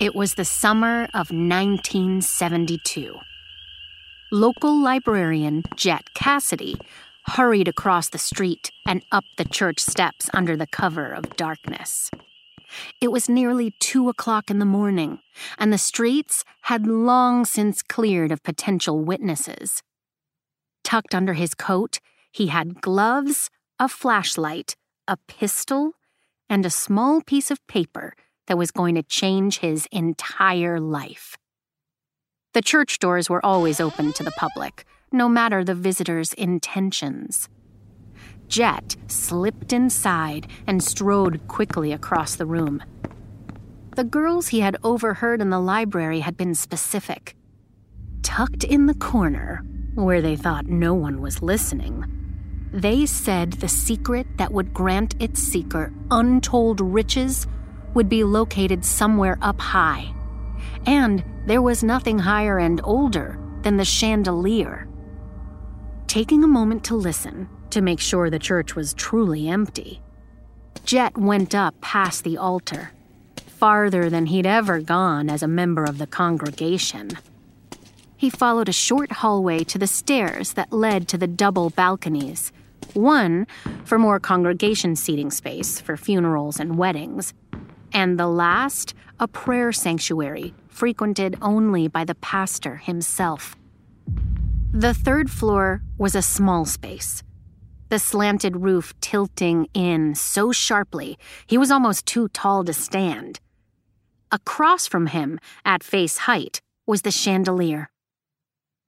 It was the summer of 1972. Local librarian Jet Cassidy hurried across the street and up the church steps under the cover of darkness. It was nearly 2:00 in the morning, and the streets had long since cleared of potential witnesses. Tucked under his coat, he had gloves, a flashlight, a pistol, and a small piece of paper that was going to change his entire life. The church doors were always open to the public, no matter the visitor's intentions. Jet slipped inside and strode quickly across the room. The girls he had overheard in the library had been specific. Tucked in the corner, where they thought no one was listening, they said the secret that would grant its seeker untold riches would be located somewhere up high. And there was nothing higher and older than the chandelier. Taking a moment to listen, to make sure the church was truly empty, Jet went up past the altar, farther than he'd ever gone as a member of the congregation. He followed a short hallway to the stairs that led to the double balconies, one for more congregation seating space for funerals and weddings, and the last a prayer sanctuary frequented only by the pastor himself. The third floor was a small space, the slanted roof tilting in so sharply he was almost too tall to stand. Across from him, at face height, was the chandelier.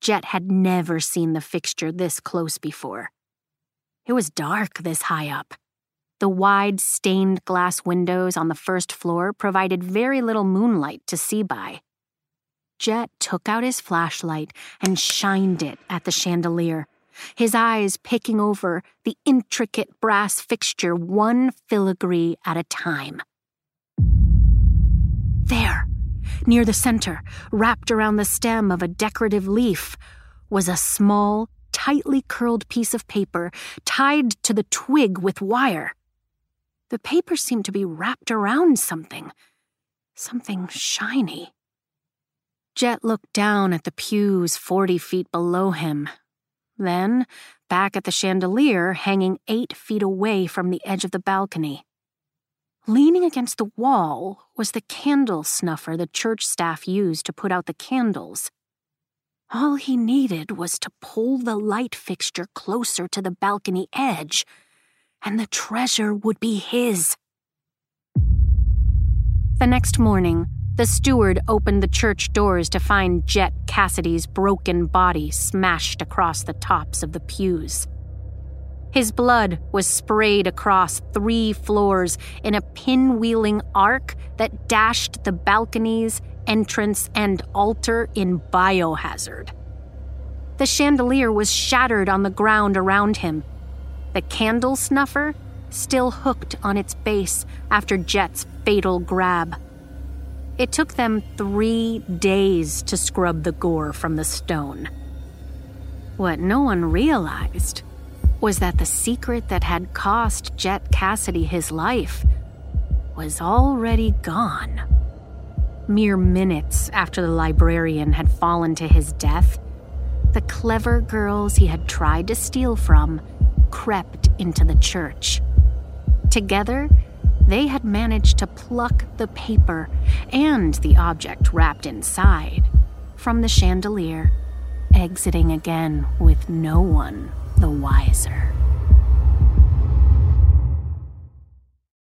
Jet had never seen the fixture this close before. It was dark this high up. The wide stained glass windows on the first floor provided very little moonlight to see by. Jet took out his flashlight and shined it at the chandelier, his eyes picking over the intricate brass fixture one filigree at a time. There, near the center, wrapped around the stem of a decorative leaf, was a small, tightly curled piece of paper tied to the twig with wire. The paper seemed to be wrapped around something shiny. Jet looked down at the pews 40 feet below him, then back at the chandelier hanging 8 feet away from the edge of the balcony. Leaning against the wall was the candle snuffer the church staff used to put out the candles. All he needed was to pull the light fixture closer to the balcony edge, and the treasure would be his. The next morning, the steward opened the church doors to find Jet Cassidy's broken body smashed across the tops of the pews. His blood was sprayed across 3 floors in a pinwheeling arc that dashed the balconies, entrance, and altar in biohazard. The chandelier was shattered on the ground around him. The candle snuffer still hooked on its base after Jet's fatal grab. It took them 3 days to scrub the gore from the stone. What no one realized was that the secret that had cost Jet Cassidy his life was already gone. Mere minutes after the librarian had fallen to his death, the clever girls he had tried to steal from crept into the church. Together, they had managed to pluck the paper and the object wrapped inside from the chandelier, exiting again with no one the wiser.